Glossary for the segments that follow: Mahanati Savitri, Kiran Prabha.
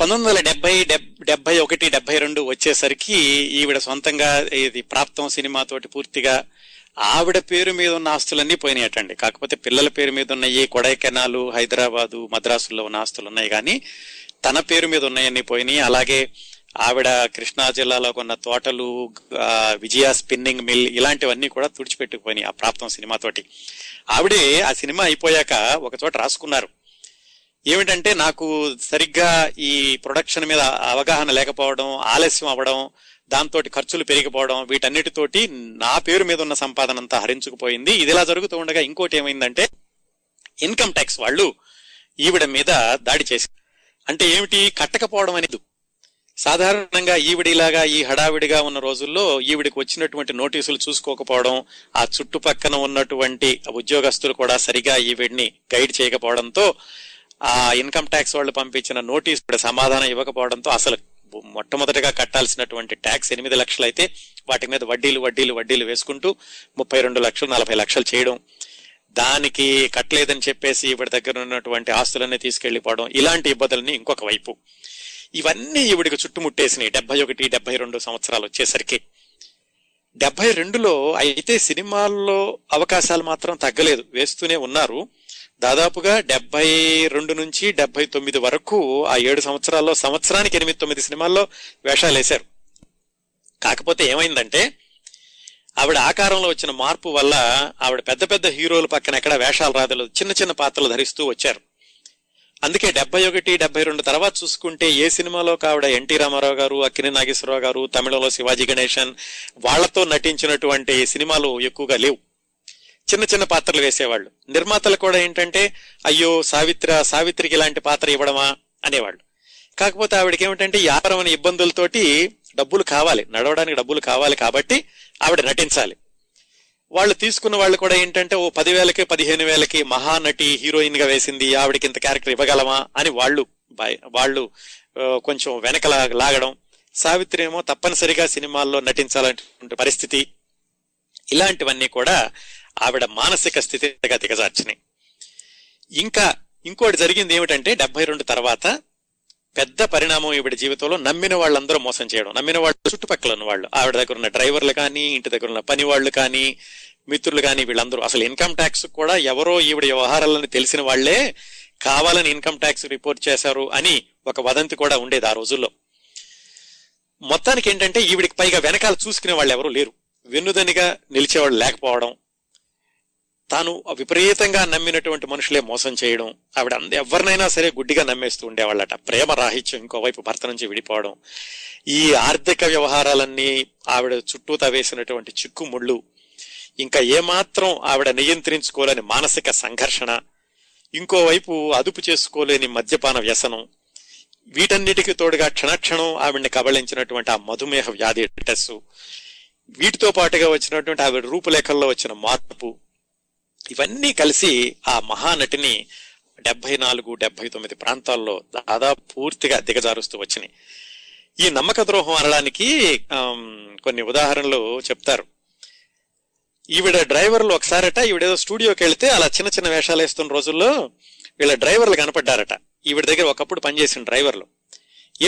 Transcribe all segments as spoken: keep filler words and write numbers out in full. పంతొమ్మిది వందల డెబ్బై డెబ్బై ఒకటి డెబ్బై రెండు వచ్చేసరికి ఈవిడ సొంతంగా ఇది ప్రాప్తం సినిమాతోటి పూర్తిగా ఆవిడ పేరు మీద ఉన్న ఆస్తులన్నీ పోయినాయటండి. కాకపోతే పిల్లల పేరు మీద ఉన్నాయి, కొడైకెనాలు, హైదరాబాదు, మద్రాసుల్లో ఉన్న ఆస్తులు ఉన్నాయి, కానీ తన పేరు మీద ఉన్నాయన్నీ పోయినాయి. అలాగే ఆవిడ కృష్ణా జిల్లాలో కొన్న తోటలు, విజయ స్పిన్నింగ్ మిల్ ఇలాంటివన్నీ కూడా తుడిచిపెట్టుకుపోయినాయి ఆ ప్రాప్తం సినిమాతోటి. ఆవిడే ఆ సినిమా అయిపోయాక ఒక చోట రాసుకున్నారు ఏమిటంటే, నాకు సరిగ్గా ఈ ప్రొడక్షన్ మీద అవగాహన లేకపోవడం, ఆలస్యం అవ్వడం, దాంతో ఖర్చులు పెరిగిపోవడం, వీటన్నిటితోటి నా పేరు మీద ఉన్న సంపాదన అంతా హరించుకుపోయింది. ఇది ఇలా జరుగుతూ ఉండగా ఇంకోటి ఏమైందంటే, ఇన్కమ్ ట్యాక్స్ వాళ్ళు ఈవిడ మీద దాడి చేశారు. అంటే ఏమిటి, కట్టకపోవడం అనేది. సాధారణంగా ఈవిడిలాగా ఈ హడావిడిగా ఉన్న రోజుల్లో ఈవిడికి వచ్చినటువంటి నోటీసులు చూసుకోకపోవడం, ఆ చుట్టుపక్కన ఉన్నటువంటి ఉద్యోగస్తులు కూడా సరిగా ఈవిడిని గైడ్ చేయకపోవడంతో, ఆ ఇన్కమ్ ట్యాక్స్ వాళ్ళు పంపించిన నోటీస్ సమాధానం ఇవ్వకపోవడంతో అసలు మొట్టమొదటిగా కట్టాల్సినటువంటి ట్యాక్స్ ఎనిమిది లక్షలు అయితే వాటి మీద వడ్డీలు వడ్డీలు వడ్డీలు వేసుకుంటూ ముప్పై రెండు లక్షలు నలభై లక్షలు చేయడం, దానికి కట్టలేదని చెప్పేసి ఈవిడ దగ్గర ఉన్నటువంటి ఆస్తులన్నీ తీసుకెళ్లిపోవడం, ఇలాంటి ఇబ్బందులని ఇంకొక వైపు ఇవన్నీ ఈవిడికి చుట్టుముట్టేసినాయి డెబ్బై ఒకటి డెబ్బై రెండు సంవత్సరాలు వచ్చేసరికి. డెబ్బై రెండులో అయితే సినిమాల్లో అవకాశాలు మాత్రం తగ్గలేదు, వేస్తూనే ఉన్నారు. దాదాపుగా డెబ్బై రెండు నుంచి డెబ్బై తొమ్మిది వరకు ఆ ఏడు సంవత్సరాల్లో సంవత్సరానికి ఎనిమిది తొమ్మిది సినిమాల్లో వేషాలు వేశారు. కాకపోతే ఏమైందంటే, ఆవిడ ఆకారంలో వచ్చిన మార్పు వల్ల ఆవిడ పెద్ద పెద్ద హీరోల పక్కన ఎక్కడ వేషాలు రాదలేదు, చిన్న చిన్న పాత్రలు ధరిస్తూ వచ్చారు. అందుకే డెబ్బై ఒకటి డెబ్బై రెండు తర్వాత చూసుకుంటే ఏ సినిమాలో ఆవిడ ఎన్టీ రామారావు గారు, అక్కినేని నాగేశ్వరరావు గారు, తమిళంలో శివాజీ గణేశన్ వాళ్లతో నటించినటువంటి సినిమాలు ఎక్కువగా లేవు. చిన్న చిన్న పాత్రలు వేసేవాళ్ళు. నిర్మాతలు కూడా ఏంటంటే, అయ్యో సావిత్ర సావిత్రికి ఇలాంటి పాత్ర ఇవ్వడమా అనేవాళ్ళు. కాకపోతే ఆవిడకి ఏమిటంటే వ్యాపారం అనే ఇబ్బందులతోటి డబ్బులు కావాలి, నడవడానికి డబ్బులు కావాలి, కాబట్టి ఆవిడ నటించాలి. వాళ్ళు తీసుకున్న వాళ్ళు కూడా ఏంటంటే, ఓ పదివేలకి పదిహేను వేలకి మహానటి హీరోయిన్ గా వేసింది, ఆవిడకి ఇంత క్యారెక్టర్ ఇవ్వగలమా అని వాళ్ళు వాళ్ళు కొంచెం వెనక లాగడం, సావిత్రి ఏమో తప్పనిసరిగా సినిమాల్లో నటించాలనేటువంటి పరిస్థితి, ఇలాంటివన్నీ కూడా ఆవిడ మానసిక స్థితిగా దిగజార్చినాయి. ఇంకా ఇంకోటి జరిగింది ఏమిటంటే, డెబ్బై రెండు తర్వాత పెద్ద పరిణామం ఈవిడ జీవితంలో, నమ్మిన వాళ్ళందరూ మోసం చేయడం. నమ్మిన వాళ్ళు చుట్టుపక్కల ఉన్న వాళ్ళు, ఆవిడ దగ్గర ఉన్న డ్రైవర్లు కానీ, ఇంటి దగ్గర ఉన్న పని వాళ్ళు కానీ, మిత్రులు కానీ, వీళ్ళందరూ అసలు ఇన్కమ్ ట్యాక్స్ కూడా ఎవరో ఈవిడ వ్యవహారాలను తెలిసిన వాళ్లే కావాలని ఇన్కమ్ ట్యాక్స్ రిపోర్ట్ చేశారు అని ఒక వదంతి కూడా ఉండేది ఆ రోజుల్లో. మొత్తానికి ఏంటంటే, ఈవిడికి పైగా వెనకాల చూసుకునే వాళ్ళు ఎవరూ లేరు, వెన్నుదనిగా నిలిచేవాళ్ళు లేకపోవడం, తాను విపరీతంగా నమ్మినటువంటి మనుషులే మోసం చేయడం, ఆవిడ ఎవరినైనా సరే గుడ్డిగా నమ్మేస్తూ ఉండేవాళ్ళట. ప్రేమ రాహిత్యం, ఇంకోవైపు భర్త నుంచి విడిపోవడం, ఈ ఆర్థిక వ్యవహారాలన్నీ ఆవిడ చుట్టూతా వేసినటువంటి చిక్కుముళ్ళు, ఇంకా ఏమాత్రం ఆవిడ నియంత్రించుకోలేని మానసిక సంఘర్షణ, ఇంకోవైపు అదుపు చేసుకోలేని మద్యపాన వ్యసనం, వీటన్నిటికీ తోడుగా క్షణక్షణం ఆవిడని కబళించినటువంటి ఆ మధుమేహ వ్యాధి టెస్సు, వీటితో పాటుగా వచ్చినటువంటి ఆవిడ రూపులేఖల్లో వచ్చిన మార్పు, ఇవన్నీ కలిసి ఆ మహానటిని డెబ్బై నాలుగు డెబ్బై తొమ్మిది ప్రాంతాల్లో దాదాపు పూర్తిగా దిగజారుస్తూ వచ్చినాయి. ఈ నమ్మక ద్రోహం అనడానికి కొన్ని ఉదాహరణలు చెప్తారు. ఈవిడ డ్రైవర్లు ఒకసారట, ఈవిడేదో స్టూడియోకి వెళితే అలా చిన్న చిన్న వేషాలు వేస్తున్న రోజుల్లో వీళ్ళ డ్రైవర్లు కనపడ్డారట. ఈవిడ దగ్గర ఒకప్పుడు పనిచేసిన డ్రైవర్లు,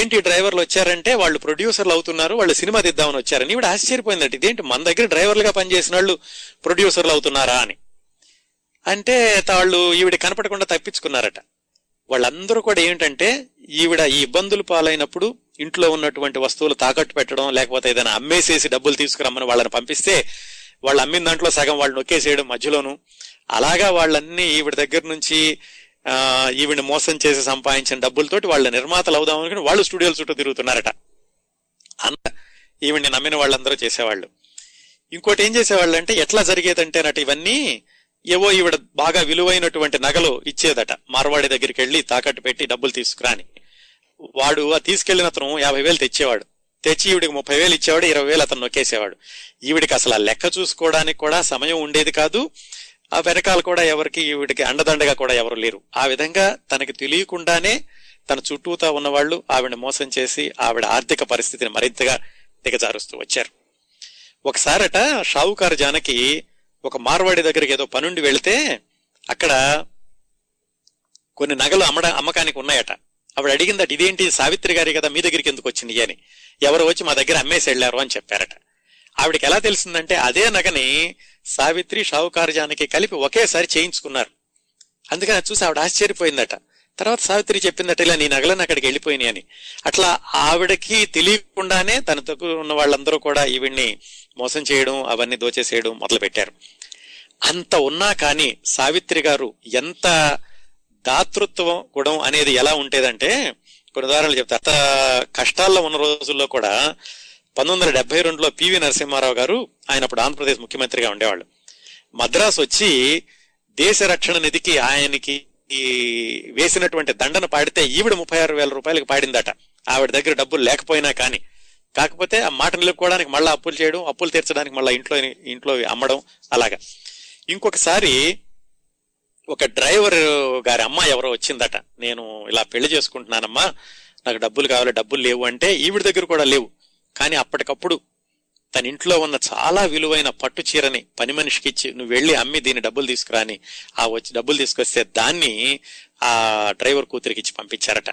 ఏంటి డ్రైవర్లు వచ్చారంటే వాళ్ళు ప్రొడ్యూసర్లు అవుతున్నారు, వాళ్ళు సినిమా తీద్దామని వచ్చారని. ఈవిడ ఆశ్చర్యపోయిందట, ఇదేంటి మన దగ్గర డ్రైవర్లుగా పనిచేసిన వాళ్ళు ప్రొడ్యూసర్లు అవుతున్నారా అని. అంటే వాళ్ళు ఈవిడ కనపడకుండా తప్పించుకున్నారట. వాళ్ళందరూ కూడా ఏంటంటే, ఈవిడ ఈ ఇబ్బందులు పాలైనప్పుడు ఇంట్లో ఉన్నటువంటి వస్తువులు తాకట్టు పెట్టడం, లేకపోతే ఏదైనా అమ్మేసేసి డబ్బులు తీసుకురమ్మని వాళ్ళని పంపిస్తే వాళ్ళు అమ్మిన దాంట్లో సగం వాళ్ళు నొక్కేసేయడం మధ్యలోను, అలాగా వాళ్ళన్నీ ఈవిడ దగ్గర నుంచి ఈవిడ మోసం చేసి సంపాదించిన డబ్బులతోటి వాళ్ళ నిర్మాతలు అవుదామనుకుని వాళ్ళు స్టూడియోల చుట్టూ తిరుగుతున్నారట. అంత ఈవిడ్ని నమ్మిన వాళ్ళందరూ చేసేవాళ్ళు. ఇంకోటి ఏం చేసేవాళ్ళు అంటే, ఎట్లా జరిగేదంటేనట, ఇవన్నీ ఏవో ఈవిడ బాగా విలువైనటువంటి నగలు ఇచ్చేదట, మార్వాడి దగ్గరికి వెళ్ళి తాకట్టు పెట్టి డబ్బులు తీసుకురాని. వాడు ఆ తీసుకెళ్లిన అతను యాభై వేలు తెచ్చేవాడు, తెచ్చి ఈవిడికి ముప్పై వేలు ఇచ్చేవాడు, ఇరవై వేలు అతను నొక్కేసేవాడు. ఈవిడికి అసలు ఆ లెక్క చూసుకోవడానికి కూడా సమయం ఉండేది కాదు, ఆ వెనకాల కూడా ఎవరికి ఈవిడికి అండదండగా కూడా ఎవరు లేరు. ఆ విధంగా తనకి తెలియకుండానే తన చుట్టూతా ఉన్నవాళ్ళు ఆవిడ మోసం చేసి ఆవిడ ఆర్థిక పరిస్థితిని మరింతగా దిగజారుస్తూ వచ్చారు. ఒకసారట షావుకారు జానకి ఒక మార్వాడి దగ్గరికి ఏదో పనుండి వెళితే అక్కడ కొన్ని నగలు అమ్మడ అమ్మకానికి ఉన్నాయట. అప్పుడు అడిగిందట, ఇదేంటి సావిత్రి గారి కదా మీ దగ్గరికి ఎందుకు వచ్చింది అని. ఎవరు వచ్చి మా దగ్గర అమ్మేసి వెళ్ళారు అని చెప్పారట. ఆవిడకి ఎలా తెలిసిందంటే అదే నగని సావిత్రి షావుకారు జానకి కలిపి ఒకేసారి చేయించుకున్నారు. అందుకని చూసి ఆవిడ ఆశ్చర్యపోయిందట. తర్వాత సావిత్రి చెప్పిందట, ఇలా నీ నగలను అక్కడికి వెళ్ళిపోయినాయి అని. అట్లా ఆవిడకి తెలియకుండానే తన దగ్గర ఉన్న వాళ్ళందరూ కూడా ఈవిడ్ని మోసం చేయడం అవన్నీ దోచేసేయడం మొదలు పెట్టారు. అంత ఉన్నా కానీ సావిత్రి గారు ఎంత దాతృత్వం గుణం అనేది ఎలా ఉంటేదంటే, కొన్ని ఉదాహరణలు చెప్తా. అంత కష్టాల్లో ఉన్న రోజుల్లో కూడా పంతొమ్మిది వందల డెబ్బై రెండులో పివి నరసింహారావు గారు, ఆయన అప్పుడు ఆంధ్రప్రదేశ్ ముఖ్యమంత్రిగా ఉండేవాళ్ళు, మద్రాసు వచ్చి దేశ రక్షణ నిధికి ఆయనకి వేసినటువంటి దండను పాడితే ఈవిడ ముప్పై ఆరు వేల రూపాయలకు పాడిందట. ఆవిడ దగ్గర డబ్బులు లేకపోయినా కానీ, కాకపోతే ఆ మాట నిలుపుకోవడానికి మళ్ళీ అప్పులు చేయడం, అప్పులు తీర్చడానికి మళ్ళీ ఇంట్లో ఇంట్లో అమ్మడం. అలాగా ఇంకొకసారి ఒక డ్రైవర్ గారి అమ్మ ఎవరో వచ్చిందట, నేను ఇలా పెళ్లి చేసుకుంటున్నానమ్మా, నాకు డబ్బులు కావాలి, డబ్బులు లేవు అంటే ఈవిడ దగ్గర కూడా లేవు. కానీ అప్పటికప్పుడు తన ఇంట్లో ఉన్న చాలా విలువైన పట్టు చీరని పని మనిషికి ఇచ్చి, నువ్వు వెళ్ళి అమ్మి దీన్ని డబ్బులు తీసుకురాని, ఆ వచ్చి డబ్బులు తీసుకొస్తే దాన్ని ఆ డ్రైవర్ కూతురికి ఇచ్చి పంపించారట.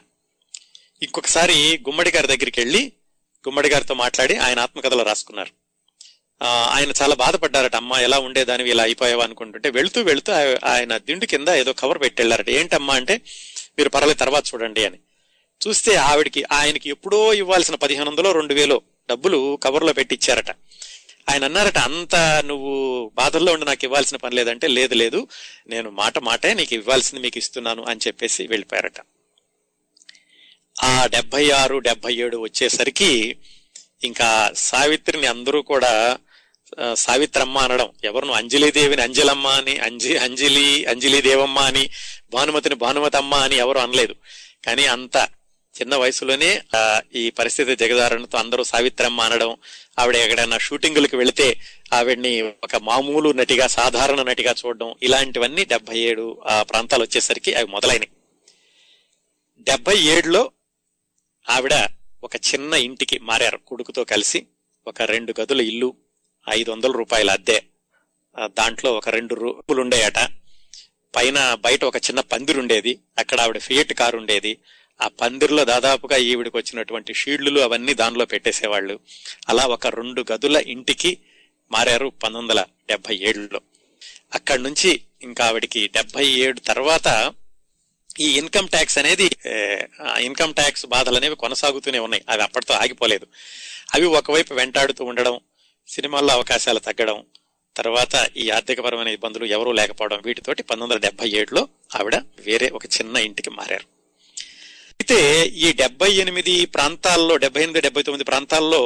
ఇంకొకసారి గుమ్మడి గారి దగ్గరికి వెళ్ళి గుమ్మడి గారితో మాట్లాడి ఆయన ఆత్మకథలు రాసుకున్నారు. ఆయన చాలా బాధపడ్డారట, అమ్మ ఎలా ఉండేదానివి ఇలా అయిపోయావా అనుకుంటుంటే, వెళుతూ వెళుతూ ఆయన దిండు కింద ఏదో కవర్ పెట్టి వెళ్ళారట. ఏంటమ్మా అంటే, మీరు పర్వాలేదు తర్వాత చూడండి అని. చూస్తే ఆవిడికి ఆయనకి ఎప్పుడో ఇవ్వాల్సిన పదిహేను వందలో రెండు వేలో డబ్బులు కవర్లో పెట్టి ఇచ్చారట. ఆయన అన్నారట, అంత నువ్వు బాధల్లో ఉండి నాకు ఇవ్వాల్సిన పని లేదంటే, లేదు లేదు నేను మాట మాటే నీకు ఇవ్వాల్సింది మీకు ఇస్తున్నాను అని చెప్పేసి వెళ్ళిపోయారట. ఆ డెబ్బై ఆరు డెబ్బై ఏడు వచ్చేసరికి ఇంకా సావిత్రిని అందరూ కూడా సావిత్రమ్మ అనడం, ఎవరిను అంజలిదేవిని అంజలమ్మ అని, అంజి అంజలి అంజలి దేవమ్మ అని, భానుమతిని భానుమతమ్మ అని ఎవరు అనలేదు. కానీ అంత చిన్న వయసులోనే ఈ పరిస్థితి జగదారణతో అందరూ సావిత్రమ్మ అనడం, ఆవిడ ఎక్కడైనా షూటింగులకు వెళితే ఆవిడ్ని ఒక మామూలు నటిగా, సాధారణ నటిగా చూడడం, ఇలాంటివన్నీ డెబ్బై ఏడు ఆ ప్రాంతాలు వచ్చేసరికి అవి మొదలైనవి. డెబ్బై ఏడులో ఆవిడ ఒక చిన్న ఇంటికి మారారు కొడుకుతో కలిసి. ఒక రెండు గదుల ఇల్లు, ఐదు వందల రూపాయల అద్దె, దాంట్లో ఒక రెండు రూములు ఉండేయట. పైన బయట ఒక చిన్న పందిరు ఉండేది, అక్కడ ఆవిడ ఫియట్ కారు ఉండేది. ఆ పందిరిలో దాదాపుగా ఈవిడికి వచ్చినటువంటి షీళ్లు అవన్నీ దానిలో పెట్టేసేవాళ్ళు. అలా ఒక రెండు గదుల ఇంటికి మారారు పంతొమ్మిది వందల డెబ్బై ఏడులో. అక్కడి నుంచి ఇంకా ఆవిడికి డెబ్బై ఏడు తర్వాత ఈ ఇన్కమ్ ట్యాక్స్ అనేది, ఇన్కమ్ ట్యాక్స్ బాధలు అనేవి కొనసాగుతూనే ఉన్నాయి, అవి అప్పటితో ఆగిపోలేదు. అవి ఒకవైపు వెంటాడుతూ ఉండడం, సినిమాల్లో అవకాశాలు తగ్గడం, తర్వాత ఈ ఆర్థికపరమైన ఇబ్బందులు, ఎవరూ లేకపోవడం, వీటితోటి పంతొమ్మిది వందల డెబ్బై ఏడులో ఆవిడ వేరే ఒక చిన్న ఇంటికి మారారు. అయితే ఈ డెబ్బై ఎనిమిది ప్రాంతాల్లో, డెబ్బై ఎనిమిది డెబ్బై తొమ్మిది ప్రాంతాల్లో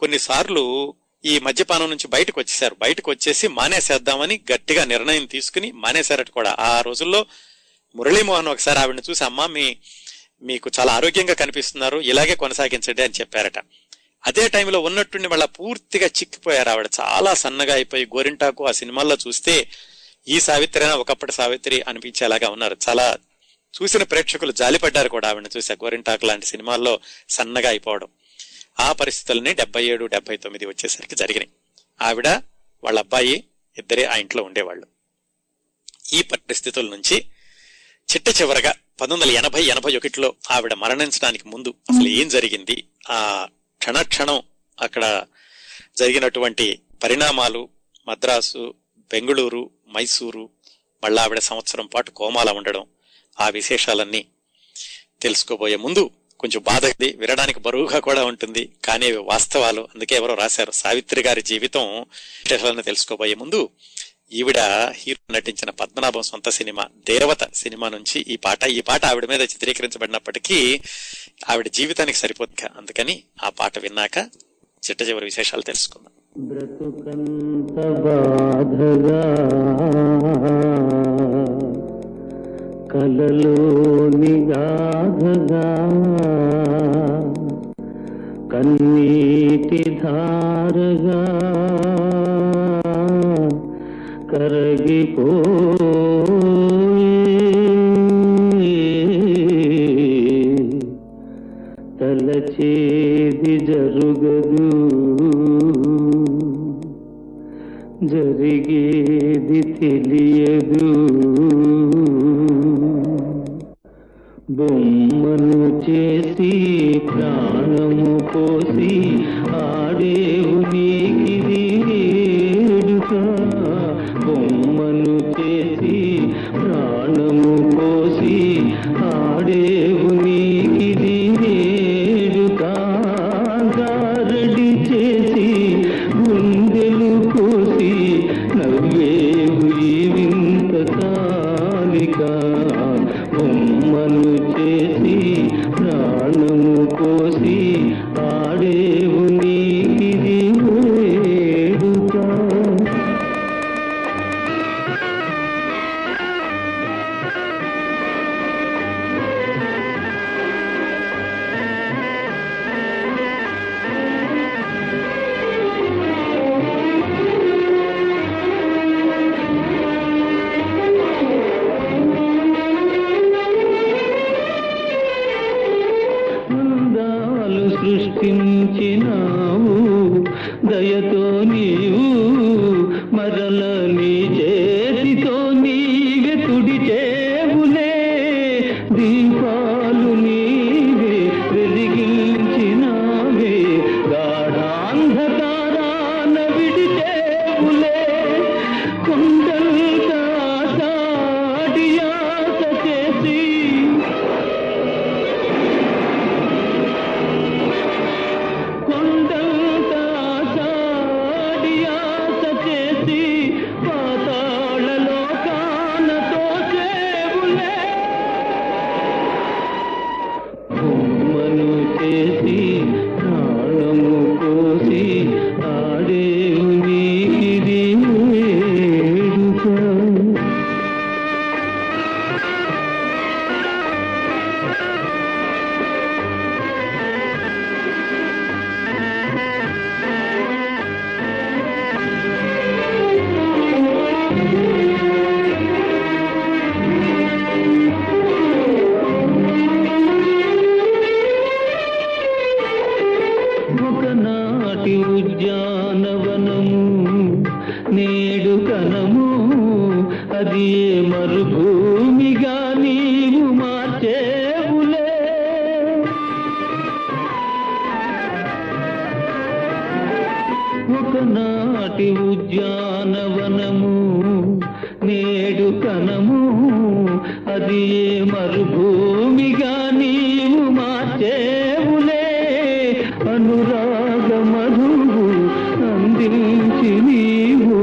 కొన్నిసార్లు ఈ మద్యపానం నుంచి బయటకు వచ్చేసారు. బయటకు వచ్చేసి మానేసేద్దామని గట్టిగా నిర్ణయం తీసుకుని మానేశారట కూడా. ఆ రోజుల్లో మురళీమోహన్ ఒకసారి ఆవిడని చూసి, అమ్మ మీ మీకు చాలా ఆరోగ్యంగా కనిపిస్తున్నారు, ఇలాగే కొనసాగించండి అని చెప్పారట. అదే టైంలో ఉన్నట్టుండి మళ్ళీ పూర్తిగా చిక్కిపోయారు ఆవిడ, చాలా సన్నగా అయిపోయి గోరింటాకు ఆ సినిమాల్లో చూస్తే ఈ సావిత్రి అయినా ఒకప్పటి సావిత్రి అనిపించేలాగా ఉన్నారు. చాలా చూసిన ప్రేక్షకులు జాలిపడ్డారు కూడా ఆవిడని చూసి, గోరింటాకు లాంటి సినిమాల్లో సన్నగా అయిపోవడం. ఆ పరిస్థితులని డెబ్బై ఏడు డెబ్బై తొమ్మిది వచ్చేసరికి జరిగినాయి. ఆవిడ వాళ్ళ అబ్బాయి ఇద్దరే ఆ ఇంట్లో ఉండేవాళ్ళు. ఈ పరిస్థితుల నుంచి చిట్ట చివరగా పంతొమ్మిది వందల ఎనభై ఎనభై ఒకటిలో ఆవిడ మరణించడానికి ముందు అసలు ఏం జరిగింది, ఆ క్షణక్షణం అక్కడ జరిగినటువంటి పరిణామాలు, మద్రాసు, బెంగళూరు, మైసూరు, మళ్ళా ఆవిడ సంవత్సరం పాటు కోమాలో ఉండడం, ఆ విశేషాలన్నీ తెలుసుకోబోయే ముందు కొంచెం బాధది, వినడానికి బరువుగా కూడా ఉంటుంది, కానీ వాస్తవాలు. అందుకే ఎవరో రాశారు, సావిత్రి గారి జీవితం విశేషాలను తెలుసుకోబోయే ముందు ఈవిడ హీరో నటించిన పద్మనాభం సొంత సినిమా దేవత సినిమా నుంచి ఈ పాట. ఈ పాట ఆవిడ మీద చిత్రీకరించబడినప్పటికీ ఆవిడ జీవితానికి సరిపోతుంది, అందుకని ఆ పాట విన్నాక చిట్ట చివరి విశేషాలు తెలుసుకుందాం. కలలోని గాధగా కన్నీటి ధారగా కరగిపోయే తలచేది జరుగదు జరిగేది తెలియదు బొమ్మను చేసి ప్రాణము పోసి ఆడేవు నీకిది వేడుక. బొమ్మను చేసి ప్రాణము పోసి ఆడేవు నీకిది వేడుక. గారడి చేసి గుండెలు కోసి నవ్వేవు ఈ వింత కాలిక. బొమ్మను చేసి ప్రాణము కోసి ఆడేవు నీకిది వేడుక. సృష్టించినావు దయతో నీవు, మరల నీ చేతితో నీవే తుడిచేవులే. దీపాలు నీవే వెలిగించినావే, గాఢాంధకారాన విడిచేవులే. కొండంత సాడియాస చేసి ఉద్యానవనము నేడు కనము. అది మరుభూమిగా నీవు మార్చేవులే. ఒకనాటి ఉద్యానవనము నేడు కనము. అది మరుభూమిగా నీవు మార్చేవులే. అనురాగ మధువు అందించి నీవు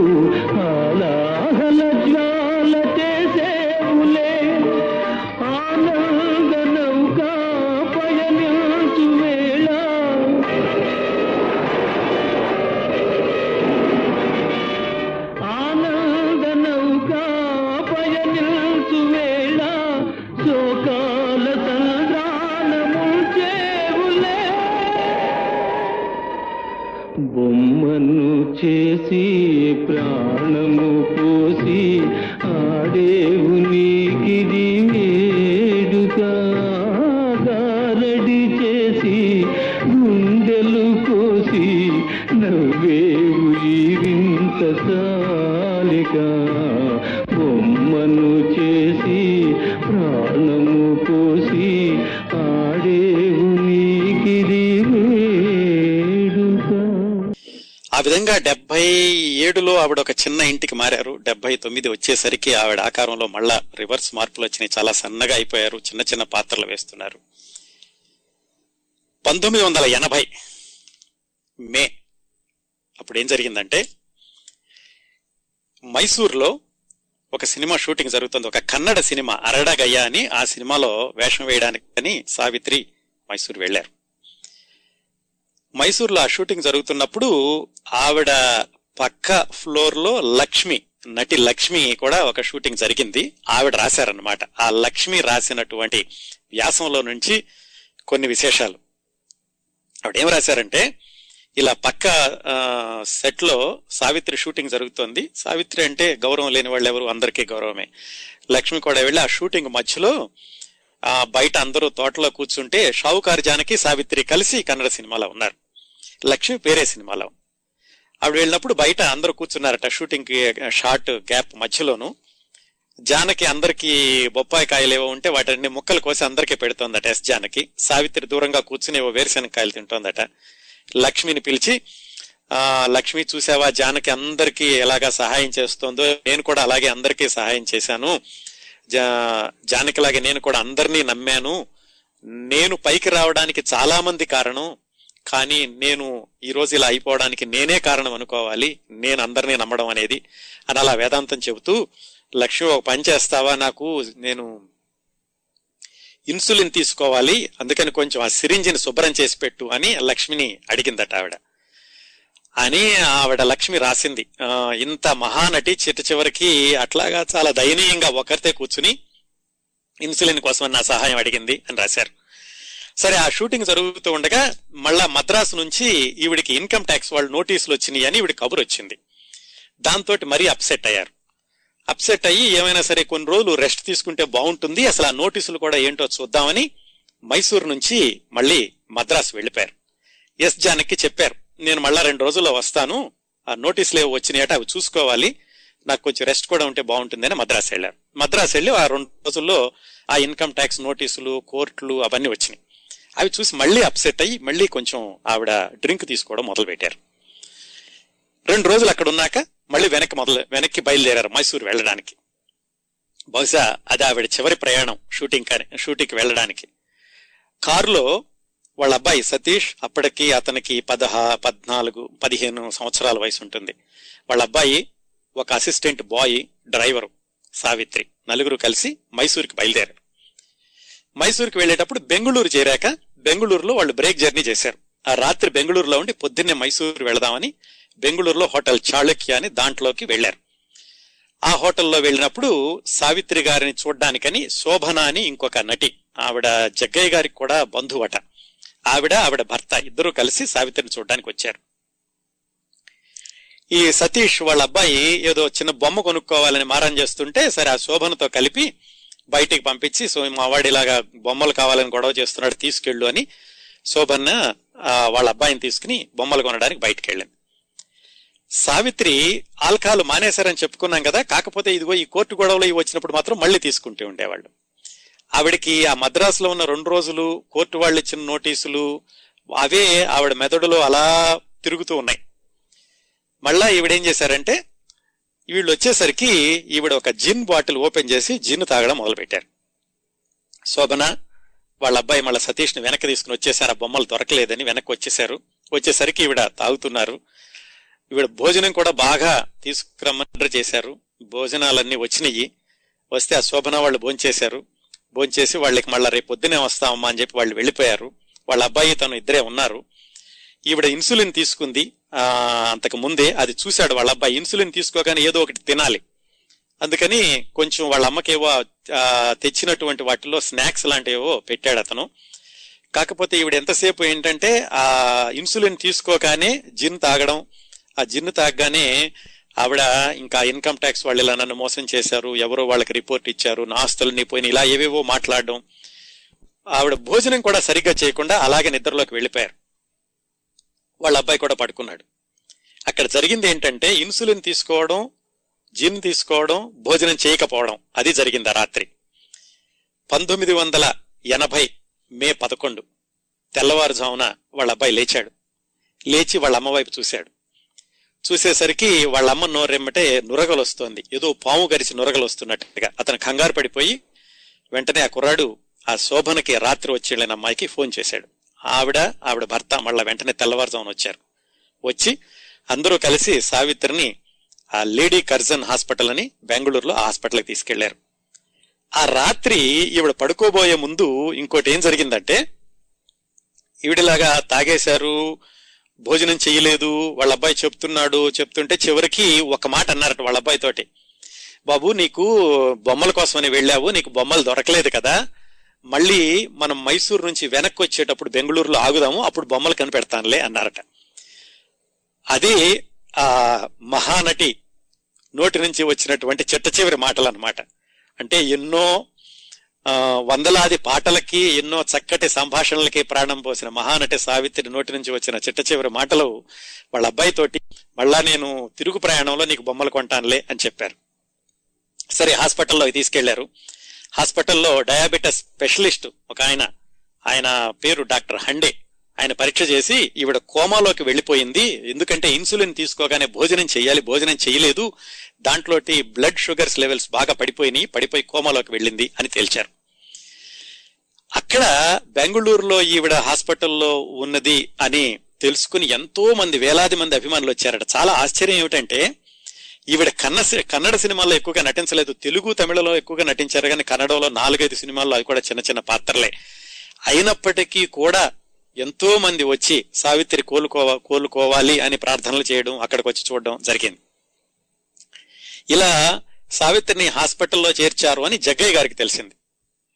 ఆలాహల జ్వాల చేసేవులే. ఆనంద నౌకా పయనించు వేళ ఆనంద నౌకా పయనించు వేళ శోకాల సంద్రానము చేవులే. బొమ్మను చేసి ప్రాణము పోసి ఆడేవు నీకిది వేడుక. గారడి చేసి గుండెలు కోసి నవ్వేవు ఈ వింత సాలిక. బొమ్మను చేసి ప్రాణము పోసి ఆడేవు నీకిది వేడుక. ఆ విధంగా డెబ్బై ఏడులో ఆవిడ ఒక చిన్న ఇంటికి మారారు. డెబ్బై తొమ్మిది వచ్చేసరికి ఆవిడ ఆకారంలో మళ్ళా రివర్స్ మార్పులు వచ్చినాయి. చాలా సన్నగా అయిపోయారు, చిన్న చిన్న పాత్రలు వేస్తున్నారు. పంతొమ్మిది వందల ఎనభై మే అప్పుడు ఏం జరిగిందంటే, మైసూర్లో ఒక సినిమా షూటింగ్ జరుగుతుంది. ఒక కన్నడ సినిమా అరడగయ్య అని. ఆ సినిమాలో వేషం వేయడానికి అని సావిత్రి మైసూర్ వెళ్ళారు. మైసూర్లో ఆ షూటింగ్ జరుగుతున్నప్పుడు ఆవిడ పక్క ఫ్లోర్ లో లక్ష్మి, నటి లక్ష్మి కూడా ఒక షూటింగ్ జరిగింది. ఆవిడ రాశారనమాట. ఆ లక్ష్మి రాసినటువంటి వ్యాసంలో నుంచి కొన్ని విశేషాలు. ఆవిడేం రాశారంటే, ఇలా పక్క సెట్ లో సావిత్రి షూటింగ్ జరుగుతోంది. సావిత్రి అంటే గౌరవం లేని వాళ్ళు ఎవరు, అందరికీ గౌరవమే. లక్ష్మి కూడా వెళ్ళి ఆ షూటింగ్ మధ్యలో ఆ బయట అందరూ తోటలో కూర్చుంటే షావుకారు జానకి సావిత్రి కలిసి కన్నడ సినిమాలో ఉన్నారు, లక్ష్మి వేరే సినిమాలో. ఆవిడ వెళ్ళినప్పుడు బయట అందరూ కూర్చున్నారట షూటింగ్ షార్ట్ గ్యాప్ మధ్యలోను. జానకి అందరికి బొప్పాయి కాయలు ఏవో ఉంటే వాటిని ముక్కలు కోసి అందరికీ పెడుతోందట ఎస్ జానకి. సావిత్రి దూరంగా కూర్చుని ఏవో వేరుశనగ కాయలు తింటోందట. లక్ష్మిని పిలిచి, ఆ లక్ష్మి చూసావా జానకి అందరికీ ఎలాగా సహాయం చేస్తోందో, నేను కూడా అలాగే అందరికీ సహాయం చేశాను, జా జానకిలాగే నేను కూడా అందరినీ నమ్మాను, నేను పైకి రావడానికి చాలా మంది కారణం, కానీ నేను ఈరోజు ఇలా అయిపోవడానికి నేనే కారణం అనుకోవాలి, నేను అందరినీ నమ్మడం అనేది అని అలా వేదాంతం చెబుతూ, లక్ష్మి ఒక పని చేస్తావా, నాకు నేను ఇన్సులిన్ తీసుకోవాలి, అందుకని కొంచెం ఆ సిరింజిని శుభ్రం చేసి పెట్టు అని లక్ష్మిని అడిగిందట ఆవిడ. అని ఆవిడ లక్ష్మి రాసింది. ఇంత మహానటి చిట్ట చివరికి అట్లాగా చాలా దయనీయంగా ఒకరితే కూర్చుని ఇన్సులిన్ కోసం నా సహాయం అడిగింది అని రాశారు. సరే, ఆ షూటింగ్ జరుగుతూ ఉండగా మళ్ళా మద్రాసు నుంచి ఈవిడికి ఇన్కమ్ ట్యాక్స్ వాళ్ళు నోటీసులు వచ్చినాయి అని ఈవిడ కబురు వచ్చింది. దాంతో మరీ అప్సెట్ అయ్యారు. అప్సెట్ అయ్యి ఏమైనా సరే కొన్ని రోజులు రెస్ట్ తీసుకుంటే బాగుంటుంది, అసలు ఆ నోటీసులు కూడా ఏంటో చూద్దామని మైసూరు నుంచి మళ్ళీ మద్రాసు వెళ్ళిపోయారు. ఎస్ జానకి చెప్పారు, నేను మళ్ళా రెండు రోజుల్లో వస్తాను, ఆ నోటీసులు ఏవో వచ్చినాయట అవి చూసుకోవాలి, నాకు కొంచెం రెస్ట్ కూడా ఉంటే బాగుంటుంది అని మద్రాసు వెళ్ళారు. మద్రాసు వెళ్ళి ఆ రెండు రోజుల్లో ఆ ఇన్కమ్ ట్యాక్స్ నోటీసులు, కోర్టులు అవన్నీ వచ్చినాయి. అవి చూసి మళ్ళీ అప్సెట్ అయ్యి మళ్ళీ కొంచెం ఆవిడ డ్రింక్ తీసుకోవడం మొదలుపెట్టారు. రెండు రోజులు అక్కడ ఉన్నాక మళ్ళీ వెనక్కి మొదలు వెనక్కి బయలుదేరారు మైసూరు వెళ్ళడానికి. బహుశా అది ఆవిడ చివరి ప్రయాణం షూటింగ్ షూటింగ్కి వెళ్ళడానికి. కారులో వాళ్ళ అబ్బాయి సతీష్, అప్పటికి అతనికి పదహా పద్నాలుగు పదిహేను సంవత్సరాల వయసు ఉంటుంది, వాళ్ళ అబ్బాయి, ఒక అసిస్టెంట్ బాయ్, డ్రైవరు, సావిత్రి, నలుగురు కలిసి మైసూరుకి బయలుదేరారు. మైసూరుకి వెళ్ళేటప్పుడు బెంగుళూరు చేరాక బెంగుళూరులో వాళ్ళు బ్రేక్ జర్నీ చేశారు. ఆ రాత్రి బెంగుళూరులో ఉండి పొద్దున్నే మైసూరు వెళదామని బెంగుళూరులో హోటల్ చాళుక్య అని దాంట్లోకి వెళ్లారు. ఆ హోటల్లో వెళ్ళినప్పుడు సావిత్రి గారిని చూడ్డానికని శోభన అని ఇంకొక నటి, ఆవిడ జగ్గయ్య గారికి కూడా బంధువట, ఆవిడ ఆవిడ భర్త ఇద్దరూ కలిసి సావిత్రిని చూడ్డానికి వచ్చారు. ఈ సతీష్ వాళ్ళ అబ్బాయి ఏదో చిన్న బొమ్మ కొనుక్కోవాలని మారం చేస్తుంటే సరే ఆ శోభనతో కలిపి బయటికి పంపించి, సో మా వాడు ఇలాగా బొమ్మలు కావాలని గొడవ చేస్తున్నాడు తీసుకెళ్ళు అని శోభన వాళ్ళ అబ్బాయిని తీసుకుని బొమ్మలు కొనడానికి బయటికి వెళ్ళింది. సావిత్రి ఆల్కహాల్ మానేశారని చెప్పుకున్నాం కదా, కాకపోతే ఇదిగో ఈ కోర్టు గొడవలు ఇవి వచ్చినప్పుడు మాత్రం మళ్ళీ తీసుకుంటూ ఉండేవాళ్ళు. ఆవిడకి ఆ మద్రాసులో ఉన్న రెండు రోజులు, కోర్టు వాళ్ళు ఇచ్చిన నోటీసులు అవే ఆవిడ మెదడులో అలా తిరుగుతూ ఉన్నాయి. మళ్ళా ఈవిడేం చేశారంటే, వీళ్ళు వచ్చేసరికి ఈవిడ ఒక జిన్ బాటిల్ ఓపెన్ చేసి జిన్ తాగడం మొదలుపెట్టారు. శోభన వాళ్ళ అబ్బాయి మళ్ళీ సతీష్ని వెనక్కి తీసుకుని వచ్చేసారు. ఆ బొమ్మలు దొరకలేదని వెనక్కి వచ్చేసారు. వచ్చేసరికి ఈవిడ తాగుతున్నారు. ఈవిడ భోజనం కూడా బాగా తీసుకురమ్మంటే చేశారు. భోజనాలన్నీ వచ్చినాయి. వస్తే ఆ శోభన వాళ్ళు భోంచేశారు. భోంచేసి వాళ్ళకి మళ్ళీ రేపు పొద్దునే వస్తామమ్మా అని చెప్పి వాళ్ళు వెళ్ళిపోయారు. వాళ్ళ అబ్బాయి తను ఇద్దరే ఉన్నారు. ఈవిడ ఇన్సులిన్ తీసుకుంది అంతకు ముందే, అది చూశాడు వాళ్ళ అబ్బాయి. ఇన్సులిన్ తీసుకోగానే ఏదో ఒకటి తినాలి అందుకని కొంచెం వాళ్ళ అమ్మకేవో తెచ్చినటువంటి వాటిలో స్నాక్స్ లాంటివేవో పెట్టాడు అతను. కాకపోతే ఈవిడ ఎంతసేపు ఏంటంటే ఆ ఇన్సులిన్ తీసుకోగానే జిన్ తాగడం, ఆ జిన్ను తాగగానే ఆవిడ ఇంకా ఇన్కమ్ ట్యాక్స్ వాళ్ళు ఇలా నన్ను మోసం చేశారు, ఎవరో వాళ్ళకి రిపోర్ట్ ఇచ్చారు, నా ఆస్తులని పోయిన ఇలా ఏవేవో మాట్లాడడం, ఆవిడ భోజనం కూడా సరిగ్గా చేయకుండా అలాగే నిద్రలోకి వెళ్ళిపోయారు. వాళ్ళ అబ్బాయి కూడా పడుకున్నాడు. అక్కడ జరిగింది ఏంటంటే ఇన్సులిన్ తీసుకోవడం, జిన్ తీసుకోవడం, భోజనం చేయకపోవడం, అది జరిగింది ఆ రాత్రి. పంతొమ్మిది వందల ఎనభై మే పదకొండు తెల్లవారుజామున వాళ్ళ అబ్బాయి లేచాడు. లేచి వాళ్ళ అమ్మ వైపు చూశాడు. చూసేసరికి వాళ్ళ అమ్మ నోరెమ్మటే నురగలు వస్తోంది, ఏదో పాము గరిచి నురగలు వస్తున్నట్టుగా. అతను కంగారు పడిపోయి వెంటనే ఆ కుర్రాడు ఆ శోభనకి రాత్రి వచ్చి వెళ్ళిన అమ్మాయికి ఫోన్ చేశాడు. ఆవిడ ఆవిడ భర్త మళ్ళా వెంటనే తెల్లవారుజామున వచ్చారు. వచ్చి అందరూ కలిసి సావిత్రిని ఆ లేడీ కర్జన్ హాస్పిటల్ అని బెంగళూరులో ఆ హాస్పిటల్కి తీసుకెళ్లారు. ఆ రాత్రి ఈవిడ పడుకోబోయే ముందు ఇంకోటి ఏం జరిగిందంటే, ఈవిడలాగా తాగేశారు, భోజనం చేయలేదు, వాళ్ళ అబ్బాయి చెప్తున్నాడు. చెప్తుంటే చివరికి ఒక మాట అన్నారట వాళ్ళ అబ్బాయి తోటి, బాబు నీకు బొమ్మల కోసమని వెళ్ళావు, నీకు బొమ్మలు దొరకలేదు కదా, మళ్ళీ మనం మైసూరు నుంచి వెనక్కి వచ్చేటప్పుడు బెంగళూరులో ఆగుదాము, అప్పుడు బొమ్మలు కనిపెడతానులే అన్నారట. అది ఆ మహానటి నోటి నుంచి వచ్చినటువంటి చిట్ట చివరి మాటలు అన్నమాట. అంటే ఎన్నో వందలాది పాటలకి, ఎన్నో చక్కటి సంభాషణలకి ప్రాణం పోసిన మహానటి సావిత్రి నోటి నుంచి వచ్చిన చిట్ట చివరి మాటలు వాళ్ళ అబ్బాయితోటి, మళ్ళా నేను తిరుగు ప్రయాణంలో నీకు బొమ్మలు కొంటానులే అని చెప్పారు. సరే హాస్పిటల్లోకి తీసుకెళ్లారు. హాస్పిటల్లో డయాబెటిస్ స్పెషలిస్ట్ ఒక ఆయన, ఆయన పేరు డాక్టర్ హండే, ఆయన పరీక్ష చేసి ఈవిడ కోమాలోకి వెళ్ళిపోయింది, ఎందుకంటే ఇన్సులిన్ తీసుకోగానే భోజనం చేయాలి, భోజనం చేయలేదు, దాంట్లోటి బ్లడ్ షుగర్స్ లెవెల్స్ బాగా పడిపోయినాయి, పడిపోయి కోమాలోకి వెళ్ళింది అని తేల్చారు. అక్కడ బెంగళూరులో ఈవిడ హాస్పిటల్లో ఉన్నది అని తెలుసుకుని ఎంతో మంది వేలాది మంది అభిమానులు వచ్చారట. చాలా ఆశ్చర్యం ఏమిటంటే ఈవిడ కన్న కన్నడ సినిమాల్లో ఎక్కువగా నటించలేదు, తెలుగు తమిళలో ఎక్కువగా నటించారు, కానీ కన్నడలో నాలుగైదు సినిమాల్లో అవి కూడా చిన్న చిన్న పాత్రలే. అయినప్పటికీ కూడా ఎంతో మంది వచ్చి సావిత్రి కోలుకోవా కోలుకోవాలి అని ప్రార్థనలు చేయడం, అక్కడికి వచ్చి చూడడం జరిగింది. ఇలా సావిత్రిని హాస్పిటల్లో చేర్చారు అని జగ్గయ్య గారికి తెలిసింది,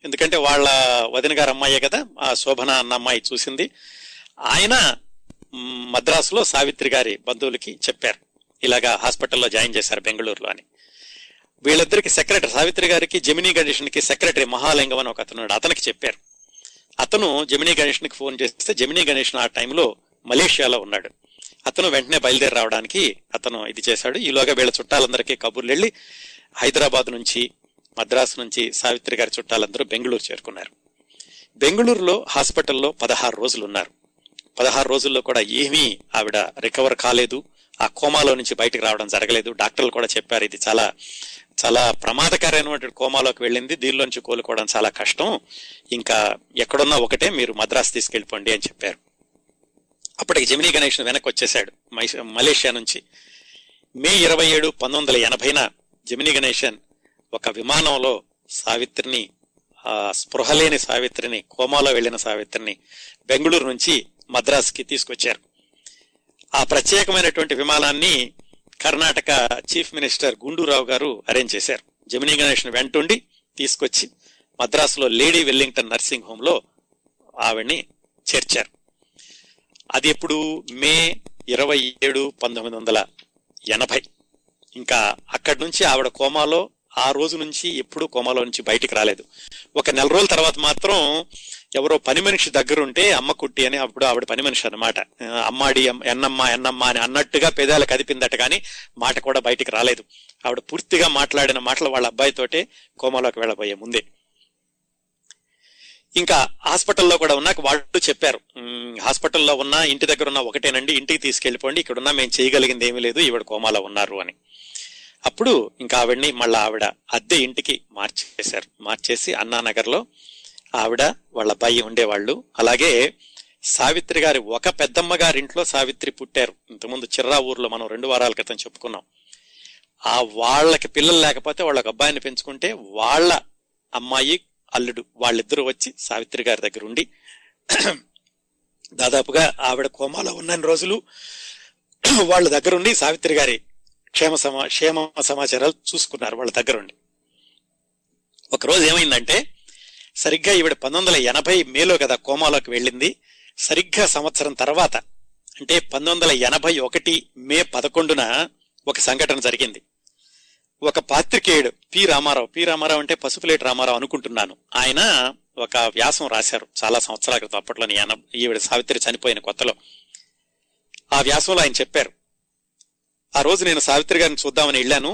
ఎందుకంటే వాళ్ళ వదిన గారు అమ్మాయే కదా, ఆ శోభన అన్న అమ్మాయి చూసింది. ఆయన మద్రాసులో సావిత్రి గారి బంధువులకి చెప్పారు, ఇలాగా హాస్పిటల్లో జాయిన్ చేశారు బెంగళూరులో అని. వీళ్ళిద్దరికి సెక్రటరీ, సావిత్రి గారికి జెమినీ గణేషన్ కి సెక్రటరీ మహాలింగం అని ఒక అతను, అతనికి చెప్పారు. అతను జెమినీ గణేషన్ కి ఫోన్ చేస్తే జెమినీ గణేషన్ ఆ టైంలో మలేషియాలో ఉన్నాడు. అతను వెంటనే బయలుదేరి రావడానికి అతను ఇది చేశాడు. ఈలోగా వీళ్ళ చుట్టాలందరికీ కబుర్లు వెళ్ళి హైదరాబాద్ నుంచి మద్రాసు నుంచి సావిత్రి గారి చుట్టాలందరూ బెంగళూరు చేరుకున్నారు. బెంగళూరులో హాస్పిటల్లో పదహారు రోజులు ఉన్నారు. పదహారు రోజుల్లో కూడా ఏమీ ఆవిడ రికవర్ కాలేదు, ఆ కోమాలో నుంచి బయటకు రావడం జరగలేదు. డాక్టర్లు కూడా చెప్పారు ఇది చాలా చాలా ప్రమాదకరమైనటువంటి కోమాలోకి వెళ్ళింది, దీనిలోంచి కోలుకోవడం చాలా కష్టం, ఇంకా ఎక్కడున్నా ఒకటే, మీరు మద్రాసు తీసుకెళ్ళిపోండి అని చెప్పారు. అప్పటికి జెమినీ గణేషన్ వెనక్కి వచ్చేసాడు మలేషియా నుంచి. మే ఇరవై ఏడు పంతొమ్మిది వందల ఎనభైన జెమినీ గణేషన్ ఒక విమానంలో సావిత్రిని, స్పృహ లేని సావిత్రిని, కోమాలో వెళ్లిన సావిత్రిని బెంగళూరు నుంచి మద్రాసుకి తీసుకొచ్చారు. ఆ ప్రత్యేకమైనటువంటి విమానాన్ని కర్ణాటక చీఫ్ మినిస్టర్ గుండూరావు గారు అరేంజ్ చేశారు. జెమినీ గణేషన్ వెంటుండి తీసుకొచ్చి మద్రాసులో లేడీ వెల్లింగ్టన్ నర్సింగ్ హోమ్ లో ఆవిడ్ని చేర్చారు. అది ఎప్పుడు, మే ఇరవై ఏడు పంతొమ్మిది వందల ఎనభై. ఇంకా అక్కడి నుంచి ఆవిడ కోమాలో ఆ రోజు నుంచి ఎప్పుడు కోమాలో నుంచి బయటికి రాలేదు. ఒక నెల రోజుల తర్వాత మాత్రం ఎవరో పని మనిషి దగ్గరుంటే అమ్మ కుట్టి అని, అప్పుడు ఆవిడ పని మనిషి అనమాట, అమ్మాడి ఎన్నమ్మ ఎన్నమ్మ అని అన్నట్టుగా పెదాలు కదిపిందట, కానీ మాట కూడా బయటికి రాలేదు. ఆవిడ పూర్తిగా మాట్లాడిన మాటలు వాళ్ళ అబ్బాయితోటే కోమాలోకి వెళ్ళబోయే ముందే. ఇంకా హాస్పిటల్లో కూడా ఉన్నాక వాళ్ళు చెప్పారు, హాస్పిటల్లో ఉన్నా ఇంటి దగ్గర ఉన్నా ఒకటేనండి, ఇంటికి తీసుకెళ్ళిపోండి, ఇక్కడున్నా మేము చేయగలిగింది ఏమీ లేదు, ఈవిడ కోమాలో ఉన్నారు అని. అప్పుడు ఇంకా ఆవిడ్ని మళ్ళీ ఆవిడ అద్దె ఇంటికి మార్చేశారు. మార్చేసి అన్నానగర్లో ఆవిడ వాళ్ళ అబ్బాయి ఉండేవాళ్ళు. అలాగే సావిత్రి గారి ఒక పెద్దమ్మ గారింట్లో సావిత్రి పుట్టారు. ఇంతకుముందు చిర్రా ఊర్లో మనం రెండు వారాల క్రితం చెప్పుకున్నాం. ఆ వాళ్ళకి పిల్లలు లేకపోతే వాళ్ళకి అబ్బాయిని పెంచుకుంటే వాళ్ళ అమ్మాయి అల్లుడు వాళ్ళిద్దరూ వచ్చి సావిత్రి గారి దగ్గర ఉండి దాదాపుగా ఆవిడ కోమాలో ఉన్న రోజులు వాళ్ళ దగ్గరుండి సావిత్రి గారి క్షేమ సమా క్షేమ సమాచారాలు చూసుకున్నారు వాళ్ళ దగ్గరుండి. ఒకరోజు ఏమైందంటే, సరిగ్గా ఈవిడ పంతొమ్మిది వందల ఎనభై మేలో కదా కోమాలోకి వెళ్ళింది, సరిగ్గా సంవత్సరం తర్వాత అంటే పంతొమ్మిది వందల ఎనభై ఒకటి మే పదకొండున ఒక సంఘటన జరిగింది. ఒక పాత్రికేయుడు పి రామారావు, పి రామారావు అంటే పసుపులేటి రామారావు అనుకుంటున్నాను, ఆయన ఒక వ్యాసం రాశారు చాలా సంవత్సరాల క్రితం, అప్పట్లోని ఈవిడ సావిత్రి చనిపోయిన కొత్తలో. ఆ వ్యాసంలో ఆయన చెప్పారు, ఆ రోజు నేను సావిత్రి గారిని చూద్దామని వెళ్ళాను,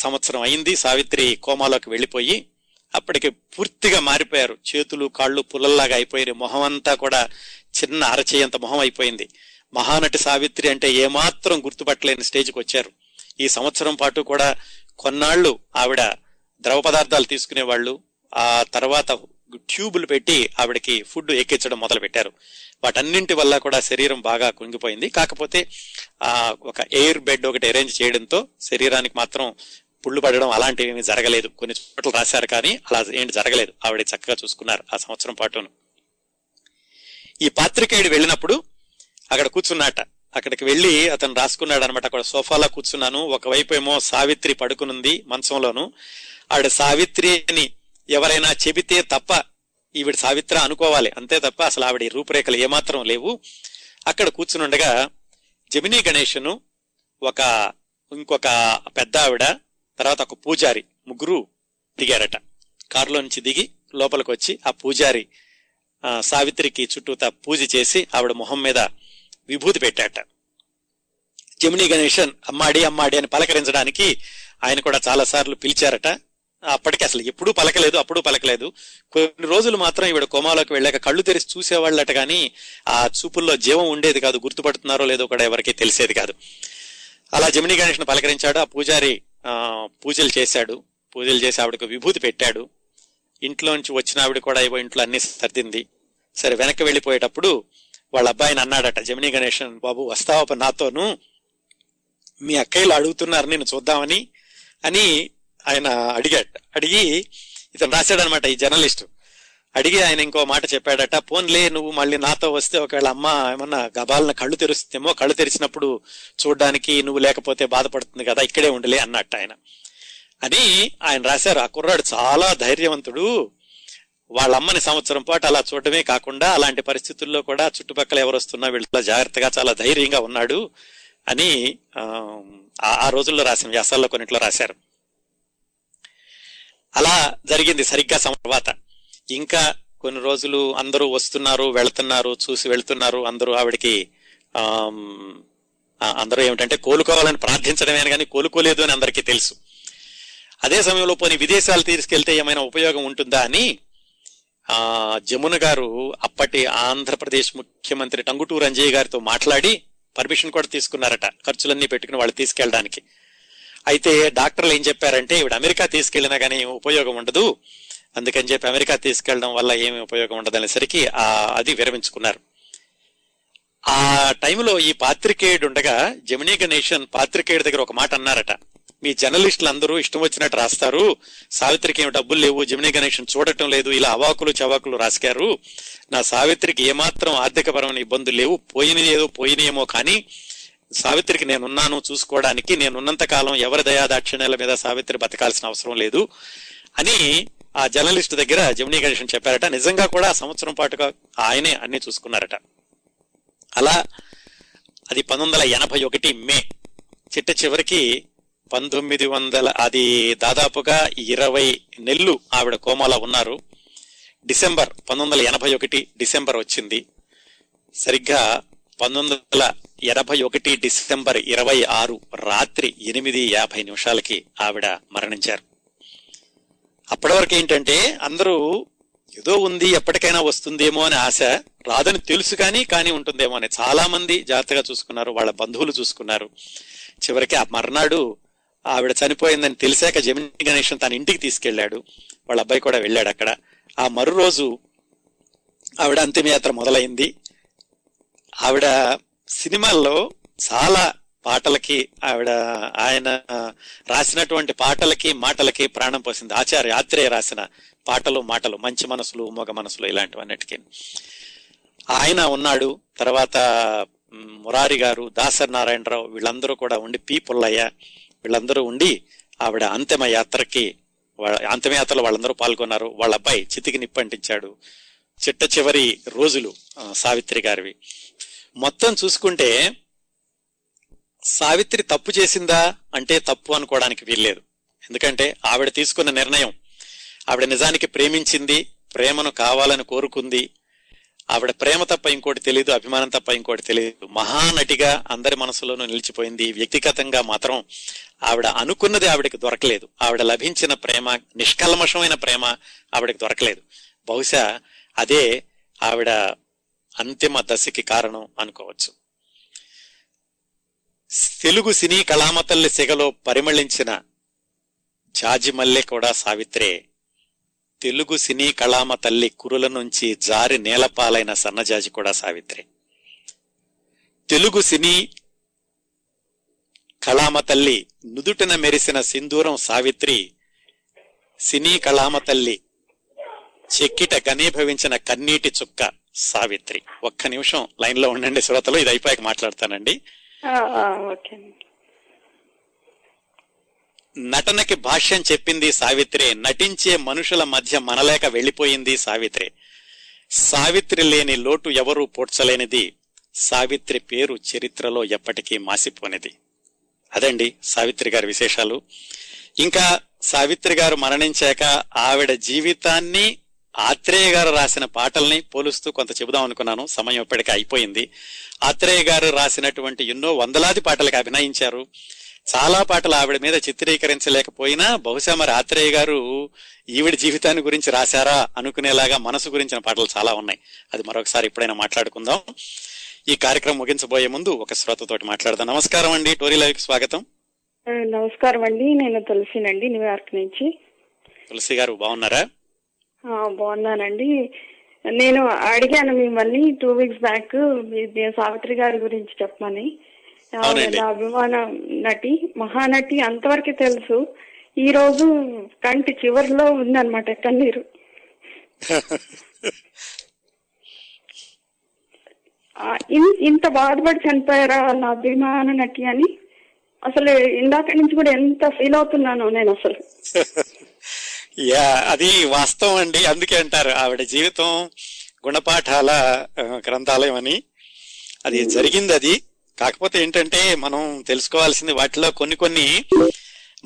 సంవత్సరం అయింది సావిత్రి కోమాలోకి వెళ్ళిపోయి, అప్పటికి పూర్తిగా మారిపోయారు, చేతులు కాళ్ళు పుల్లల్లాగా అయిపోయారు, మొహం అంతా కూడా చిన్న అరచేయంత మొహం అయిపోయింది, మహానటి సావిత్రి అంటే ఏమాత్రం గుర్తుపట్టలేని స్టేజ్కి వచ్చారు. ఈ సంవత్సరం పాటు కూడా కొన్నాళ్ళు ఆవిడ ద్రవ పదార్థాలు తీసుకునేవాళ్ళు, ఆ తర్వాత ట్యూబులు పెట్టి ఆవిడకి ఫుడ్ ఎక్కించడం మొదలు పెట్టారు. వాటన్నింటి వల్ల కూడా శరీరం బాగా కుంగిపోయింది. కాకపోతే ఆ ఒక ఎయిర్ బెడ్ ఒకటి అరేంజ్ చేయడంతో శరీరానికి మాత్రం పుళ్ళు పడడం అలాంటివి ఏమి జరగలేదు. కొన్ని చోట్ల రాశారు కానీ అలా ఏంటి జరగలేదు, ఆవిడ చక్కగా చూసుకున్నారు ఆ సంవత్సరం పాటును. ఈ పాత్రికేయుడు వెళ్ళినప్పుడు అక్కడ కూర్చున్నట, అక్కడికి వెళ్ళి అతను రాసుకున్నాడు అనమాట. అక్కడ సోఫాలో కూర్చున్నాను, ఒకవైపు ఏమో సావిత్రి పడుకునుంది మంచంలోను, ఆవిడ సావిత్రి అని ఎవరైనా చెబితే తప్ప ఈవిడ సావిత్రి అనుకోవాలి, అంతే తప్ప అసలు ఆవిడ రూపురేఖలు ఏమాత్రం లేవు. అక్కడ కూర్చునుండగా జెమినీ గణేషను, ఒక ఇంకొక పెద్ద ఆవిడ, తర్వాత ఒక పూజారి ముగ్గురు దిగారట. కారులో నుంచి దిగి లోపలికి వచ్చి ఆ పూజారి సావిత్రికి చుట్టూతా పూజ చేసి ఆవిడ మొహం మీద విభూతి పెట్టాట. జెమినీ గణేషన్ అమ్మాడి అమ్మాడి అని పలకరించడానికి ఆయన కూడా చాలా సార్లు పిలిచారట. అప్పటికి అసలు ఎప్పుడూ పలకలేదు అప్పుడు పలకలేదు కొన్ని రోజులు మాత్రం ఈవిడ కోమాలోకి వెళ్ళాక కళ్ళు తెరిచి చూసేవాళ్ళట, కానీ ఆ చూపుల్లో జీవం ఉండేది కాదు, గుర్తుపడుతున్నారో లేదో కూడా ఎవరికి తెలిసేది కాదు. అలా జమినీ గణేష్ను పలకరించాడు. ఆ పూజారి పూజలు చేశాడు, పూజలు చేసి ఆవిడకు విభూతి పెట్టాడు. ఇంట్లోంచి వచ్చిన ఆవిడ కూడా ఏవో ఇంట్లో అన్ని సర్దింది. సరే వెనక్కి వెళ్ళిపోయేటప్పుడు వాళ్ళ అబ్బాయిని అన్నాడట జమినీ గణేషన్, బాబు వస్తావా నాతోను, మీ అక్కయ్యలు అడుగుతున్నారు నేను చూద్దామని అని ఆయన అడిగాడు. అడిగి ఇతను రాశాడనమాట ఈ జర్నలిస్టు. అడిగి ఆయన ఇంకో మాట చెప్పాడట, పోన్లే నువ్వు మళ్ళీ నాతో వస్తే ఒకవేళ అమ్మ ఏమన్నా గబాలన కళ్ళు తెరుస్తేమో, కళ్ళు తెరిచినప్పుడు చూడడానికి నువ్వు లేకపోతే బాధపడుతుంది కదా, ఇక్కడే ఉండలే అన్నట్టు ఆయన అని ఆయన రాశారు. ఆ కుర్రాడు చాలా ధైర్యవంతుడు. వాళ్ళ అమ్మని సంవత్సరం పాటు అలా చూడటమే కాకుండా అలాంటి పరిస్థితుల్లో కూడా చుట్టుపక్కల ఎవరు వస్తున్నా వీళ్ళ జాగ్రత్తగా చాలా ధైర్యంగా ఉన్నాడు అని ఆ రోజుల్లో రాసిన వ్యాసాల్లో కొన్నిట్లో రాశారు. అలా జరిగింది సరిగ్గా తర్వాత. ఇంకా కొన్ని రోజులు అందరూ వస్తున్నారు వెళుతున్నారు చూసి వెళుతున్నారు. అందరూ ఆవిడకి ఆ అందరూ ఏమిటంటే కోలుకోవాలని ప్రార్థించడమే కానీ కోలుకోలేదు అని అందరికీ తెలుసు. అదే సమయంలో పోనీ విదేశాలు తీసుకెళ్తే ఏమైనా ఉపయోగం ఉంటుందా అని ఆ జమున గారు అప్పటి ఆంధ్రప్రదేశ్ ముఖ్యమంత్రి టంగుటూరు అంజయ్య గారితో మాట్లాడి పర్మిషన్ కూడా తీసుకున్నారట, ఖర్చులన్నీ పెట్టుకుని వాళ్ళు తీసుకెళ్ళడానికి. అయితే డాక్టర్లు ఏం చెప్పారంటే ఇవిడ అమెరికా తీసుకెళ్లినా కానీ ఉపయోగం ఉండదు, అందుకని చెప్పి అమెరికా తీసుకెళ్లడం వల్ల ఏమి ఉపయోగం ఉండదు అనేసరికి ఆ అది విరమించుకున్నారు. ఆ టైంలో ఈ పాత్రికేయుడు ఉండగా జమినీ గణేషన్ పాత్రికేయుడి దగ్గర ఒక మాట అన్నారట, మీ జర్నలిస్టులు అందరూ ఇష్టం వచ్చినట్టు రాస్తారు, సావిత్రికి ఏమి డబ్బులు లేవు, జమినీ గణేషన్ చూడటం లేదు, ఇలా అవాకులు చవాకులు రాశారు, నా సావిత్రికి ఏమాత్రం ఆర్థికపరమైన ఇబ్బందులు లేవు, పోయిన ఏదో పోయినేమో కానీ సావిత్రికి నేనున్నాను చూసుకోవడానికి, నేనున్నంత కాలం ఎవరి దయాదాక్షిణ్యాల మీద సావిత్రి బతకాల్సిన అవసరం లేదు అని ఆ జర్నలిస్ట్ దగ్గర జమినీ గణేషన్ చెప్పారట. నిజంగా కూడా ఆ సంవత్సరం పాటుగా ఆయనే అన్ని చూసుకున్నారట. అలా అది పంతొమ్మిది వందల ఎనభై ఒకటి మే చిట్ట చివరికి పంతొమ్మిది వందల అది దాదాపుగా ఇరవై నెలలు ఆవిడ కోమాలో ఉన్నారు. డిసెంబర్ పంతొమ్మిది వందల ఎనభై ఒకటి డిసెంబర్ వచ్చింది. సరిగ్గా పంతొమ్మిది వందల ఎనభై ఒకటి డిసెంబర్ ఇరవై ఆరు రాత్రి ఎనిమిది యాభై నిమిషాలకి ఆవిడ మరణించారు. అప్పటి వరకు ఏంటంటే అందరూ ఏదో ఉంది ఎప్పటికైనా వస్తుందేమో అనే ఆశ, రాదని తెలుసు కానీ కానీ ఉంటుందేమో అని చాలా మంది జాగ్రత్తగా చూసుకున్నారు, వాళ్ళ బంధువులు చూసుకున్నారు. చివరికి ఆ మర్నాడు ఆవిడ చనిపోయిందని తెలిసాక జమినీ గణేషన్ తన ఇంటికి తీసుకెళ్లాడు, వాళ్ళ అబ్బాయి కూడా వెళ్ళాడు అక్కడ. ఆ మరు రోజు ఆవిడ అంతిమయాత్ర మొదలైంది. ఆవిడ సినిమాల్లో చాలా పాటలకి ఆవిడ ఆయన రాసినటువంటి పాటలకి మాటలకి ప్రాణం పోసింది. ఆచార్య ఆత్రేయ రాసిన పాటలు మాటలు మంచి మనసులు మోగ మనసులు ఇలాంటివన్నిటికీ ఆయన ఉన్నాడు. తర్వాత మురారి గారు, దాసరి నారాయణరావు వీళ్ళందరూ కూడా ఉండి, పి పుల్లయ్య వీళ్ళందరూ ఉండి ఆవిడ అంతిమయాత్రకి అంతిమయాత్రలో వాళ్ళందరూ పాల్గొన్నారు. వాళ్ళ అబ్బాయి చితికి నిప్పంటించాడు. చిట్ట చివరి రోజులు సావిత్రి గారివి. మొత్తం చూసుకుంటే సావిత్రి తప్పు చేసిందా అంటే తప్పు అనుకోవడానికి వీల్లేదు. ఎందుకంటే ఆవిడ తీసుకున్న నిర్ణయం, ఆవిడ నిజానికి ప్రేమించింది, ప్రేమను కావాలని కోరుకుంది, ఆవిడ ప్రేమ తప్ప ఇంకోటి తెలియదు, అభిమానం తప్ప ఇంకోటి తెలియదు. మహానటిగా అందరి మనసులోనూ నిలిచిపోయింది. వ్యక్తిగతంగా మాత్రం ఆవిడ అనుకున్నది ఆవిడకి దొరకలేదు. ఆవిడ లభించిన ప్రేమ, నిష్కల్మషమైన ప్రేమ ఆవిడకి దొరకలేదు. బహుశా అదే ఆవిడ అంతిమ దశకి కారణం అనుకోవచ్చు. తెలుగు సినీ కళామతల్లి సెగలో పరిమళించిన జాజిమల్లె కూడా సావిత్రే. తెలుగు సినీ కళామ తల్లి కురుల నుంచి జారి నేలపాలైన సన్నజాజి కూడా సావిత్రి. తెలుగు సినీ కళామ తల్లి నుదుటిన మెరిసిన సింధూరం సావిత్రి. సినీ కళామ తల్లి చెక్కిట ఘనీభవించిన కన్నీటి చుక్క సావిత్రి. ఒక్క నిమిషం లైన్ లో ఉండండి శ్రోతలు, ఇది అయిపోయాక మాట్లాడతానండి. నటనకి భాష్యం చెప్పింది సావిత్రే, నటించే మనుషుల మధ్య మనలేక వెళ్ళిపోయింది సావిత్రే. సావిత్రి లేని లోటు ఎవరూ పోడ్చలేనిది, సావిత్రి పేరు చరిత్రలో ఎప్పటికీ మాసిపోనిది. అదండి సావిత్రి గారి విశేషాలు. ఇంకా సావిత్రి గారు మరణించాక ఆవిడ జీవితాన్ని ఆత్రేయ గారు రాసిన పాటల్ని పోలుస్తూ కొంత చెబుదాం అనుకున్నాను. సమయం ఇప్పటికే అయిపోయింది. ఆత్రేయ గారు రాసినటువంటి ఎన్నో వందలాది పాటలకు అభినయించారు. చాలా పాటలు ఆవిడ మీద చిత్రీకరించలేకపోయినా బహుశా మరి ఆత్రేయ గారు ఈవిడ జీవితాన్ని గురించి రాశారా అనుకునేలాగా మనసు గురించిన పాటలు చాలా ఉన్నాయి. అది మరొకసారి ఎప్పుడైనా మాట్లాడుకుందాం. ఈ కార్యక్రమం ముగించబోయే ముందు ఒక శ్రోతతోటి మాట్లాడదాం. నమస్కారం అండి, టోరీ లైవ్ కి స్వాగతం. నమస్కారం అండి, నేను తులసినండి, న్యూయార్క్ నుంచి. తులసి గారు బాగున్నారా? బాగున్నానండి. నేను అడిగాను మిమ్మల్ని టూ వీక్స్ బ్యాక్ సావిత్రి గారి గురించి చెప్పమని. నా అభిమాన నటి, మహానటి అంతవరకే తెలుసు. ఈ రోజు కంటి చివరిలో ఉందన్నమాట కన్నీరు. ఇంత బాధపడి చనిపోయారా నా అభిమాన నటి అని అసలు ఇందాక నుంచి కూడా ఎంత ఫీల్ అవుతున్నాను నేను అసలు. యా, అది వాస్తవం అండి. అందుకే అంటారు ఆవిడ జీవితం గుణపాఠాల గ్రంథాలయం అని. అది జరిగింది. అది కాకపోతే ఏంటంటే మనం తెలుసుకోవాల్సింది వాటిలో కొన్ని కొన్ని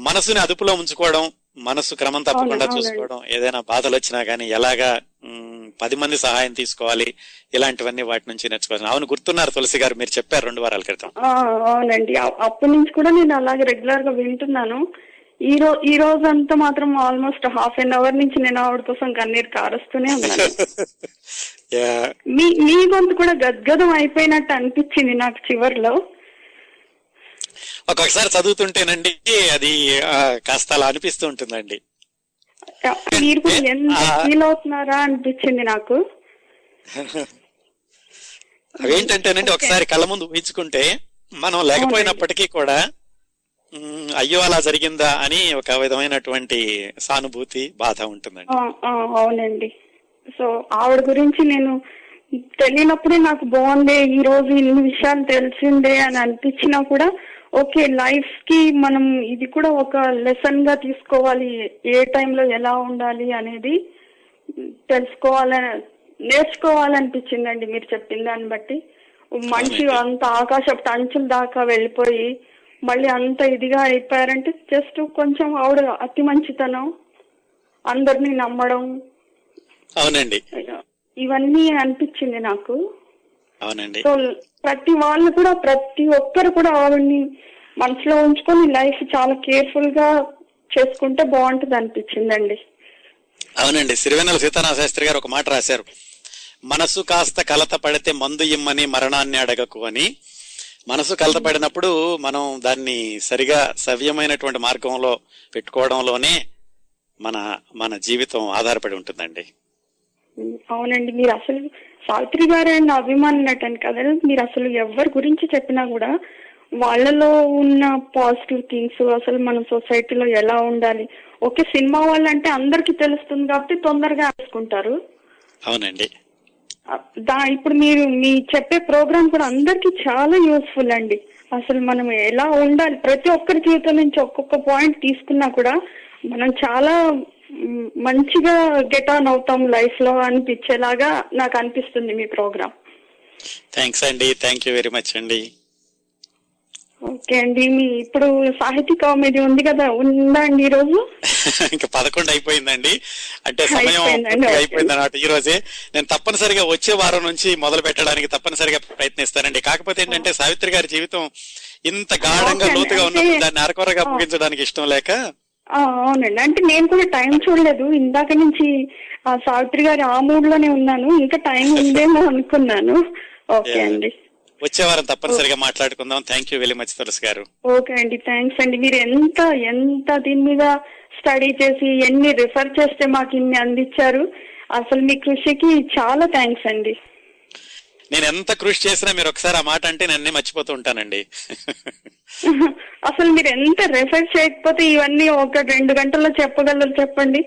మనసుని అదుపులో ఉంచుకోవడం, మనసు క్రమం తప్పకుండా చూసుకోవడం, ఏదైనా బాధలు వచ్చినా కానీ ఎలాగా పది మంది సహాయం తీసుకోవాలి, ఇలాంటివన్నీ వాటి నుంచి నేర్చుకోవాలి. అవును, గుర్తున్నారు తులసి గారు, మీరు చెప్పారు రెండు వారాల క్రితం. అవునండి, అప్పటి నుంచి కూడా నేను అలాగే రెగ్యులర్ గా వింటున్నాను. ఈ రోజు ఈ రోజు అంతా మాత్రం ఆల్మోస్ట్ హాఫ్ అన్ అవర్ నుంచి నేను ఆవిడ కోసం కన్నీరు కారుస్తూనే ఉన్నాను. మీ మీ గొంతు కూడా గద్గదం అయిపోయినట్టు అనిపించింది నాకు చివరిలో. ఒక్కొక్కసారి చదువుతుంటేనండి అది కాస్త అలా అనిపిస్తూ ఉంటుందండి. మీరు కూడా ఎంత ఫీల్ అవుతున్నారా అనిపించింది నాకు. అవేంటంటేనండి, ఒకసారి కళ్ళ ముందు ఊహించుకుంటే మనం లేకపోయినప్పటికీ కూడా అయ్యో అలా జరిగిందా అని ఒక విధమైనటువంటి సానుభూతి, బాధ ఉంటుందండి. అవునండి. సో ఆవిడ గురించి నేను తెలియనప్పుడే నాకు బాగుండే, ఈ రోజు ఇన్ని విషయాలు తెలిసిందే అని అనిపించినా కూడా ఓకే, లైఫ్ కి మనం ఇది కూడా ఒక లెసన్ గా తీసుకోవాలి, ఏ టైంలో ఎలా ఉండాలి అనేది తెలుసుకోవాలని నేర్చుకోవాలనిపించిందండి. మీరు చెప్పిన దాన్ని బట్టి మనిషి అంత ఆకాశపు అంచుల దాకా వెళ్ళిపోయి మళ్ళీ అంత ఇదిగా అయిపోయారంటే జస్ట్ కొంచెం ఆవిడ అతి మంచితనం, అందరినీ నమ్మడం, అవునండి, ఇవన్నీ అనిపించింది నాకు. అవునండి. సో ప్రతి వాళ్ళు కూడా, ప్రతి ఒక్కరు కూడా ఆవిడ్ని మనసులో ఉంచుకొని లైఫ్ చాలా కేర్ఫుల్ గా చేసుకుంటే బాగుంటది అనిపించిందండి. అవునండి. సిరివెన్నెల సీతారామ శాస్త్రి గారు ఒక మాట రాశారు, మనసు కాస్త కలత పడితే మందు ఇమ్మని, మరణాన్ని అడగకు అని. మనసు కలతపడినప్పుడు మనం దాన్ని సరిగా సవ్యమైనటువంటి మార్గంలో పెట్టుకోవడంలోనే మన మన జీవితం ఆధారపడి ఉంటుందండి. అవునండి. మీరు అసలు సావిత్రి గారు నా అభిమానం నటని కదా, మీరు అసలు ఎవరి గురించి చెప్పినా కూడా వాళ్ళలో ఉన్న పాజిటివ్ థింగ్స్, అసలు మనం సొసైటీలో ఎలా ఉండాలి, ఓకే సినిమా వాళ్ళు అంటే అందరికి తెలుస్తుంది కాబట్టి తొందరగా ఆడుకుంటారు. అవునండి. దా ఇప్పుడు మీరు మీ చెప్పే ప్రోగ్రామ్ కూడా అందరికి చాలా యూస్ఫుల్ అండి. అసలు మనం ఎలా ఉండాలి, ప్రతి ఒక్కరి జీవితం నుంచి ఒక్కొక్క పాయింట్ తీసుకున్నా కూడా మనం చాలా మంచిగా గెట్ ఆన్ అవుతాం లైఫ్ లో అనిపించేలాగా నాకు అనిపిస్తుంది మీ ప్రోగ్రామ్. థ్యాంక్స్ అండి, థ్యాంక్ యూ వెరీ మచ్ అండి. ఓకే అండి. మీ ఇప్పుడు సాహితీ కామెడీ ఉంది కదా, ఉందా అండి ఈ రోజు? ఇంకా పదకొండు అయిపోయిందండి, అంటే సమయం అయిపోయింది అన్నమాట. ఈ రోజే నేను తప్పనిసరిగా వచ్చే వారం నుంచి మొదలు పెట్టడానికి తప్పనిసరిగా ప్రయత్నిస్తానండి. కాకపోతే ఏంటంటే సావిత్రి గారి జీవితం ఇంత గాఢంగా, లోతుగా ఉన్నప్పుడు దాన్ని అరకొరగా ముగించడానికి ఇష్టం లేక. అవునండి. అంటే నేను కూడా టైం చూడలేదు, ఇందాక నుంచి ఆ సావిత్రి గారి ఆ మూడ్ లోనే ఉన్నాను, ఇంకా టైం ఉందేమో అనుకున్నాను. ఓకే అండి, వచ్చే వారం తప్పనిసరిగా మాట్లాడుకుందాం. Thank you very much Tulasi గారు. ఓకే అండి, థ్యాంక్స్ అండి. మీరు ఎంత ఎంత దీని మీద స్టడీ చేసి ఎన్ని రిఫర్ చేస్తే మాకు ఇన్ని అందించారు, అసలు మీ కృషికి చాలా థ్యాంక్స్ అండి. నేను ఎంత కృషి చేసినా మీరు ఒకసారి ఆ మాట అంటే నేనే మర్చిపోతూ ఉంటానండి. అసలు మీరు ఎంత రిఫర్ చేయకపోతే ఇవన్నీ ఒక రెండు గంటల్లో చెప్పగలరు చెప్పండి.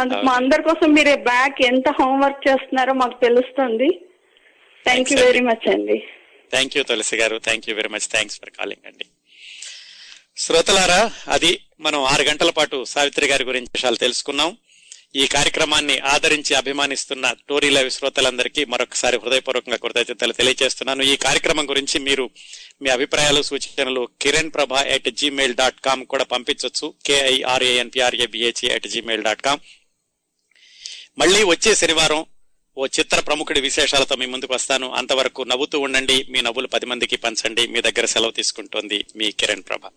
అందుకు మా అందరి కోసం మీరు బ్యాక్ ఎంత హోంవర్క్ చేస్తున్నారో మాకు తెలుస్తుంది. థ్యాంక్ యూ వెరీ మచ్ అండి. థ్యాంక్ యూ తులసి గారు, thank you very much, thanks for calling అండి. శ్రోతలారా, అది మనం ఆరు గంటల పాటు సావిత్రి గారి గురించి విషయాలు తెలుసుకున్నాం. ఈ కార్యక్రమాన్ని ఆదరించి అభిమానిస్తున్న టోరీ లైవ్ శ్రోతలందరికీ మరొకసారి హృదయపూర్వకంగా కృతజ్ఞతలు తెలియజేస్తున్నాను. ఈ కార్యక్రమం గురించి మీరు మీ అభిప్రాయాలు, సూచనలు కిరణ్ ప్రభా ఎట్ జీమెయిల్ డాట్ కామ్ కూడా పంపించవచ్చు. కేఐఆర్ఏఎన్పిఆర్ఏబిహెచ్ఏ ఎట్ జీమెయిల్ డాట్ కామ్. మళ్ళీ వచ్చే శనివారం ఓ చిత్ర ప్రముఖుడి విశేషాలతో మీ ముందుకు వస్తాను. అంతవరకు నవ్వుతూ ఉండండి, మీ నవ్వులు పది మందికి పంచండి. మీ దగ్గర సెలవు తీసుకుంటోంది మీ కిరణ్ ప్రభ.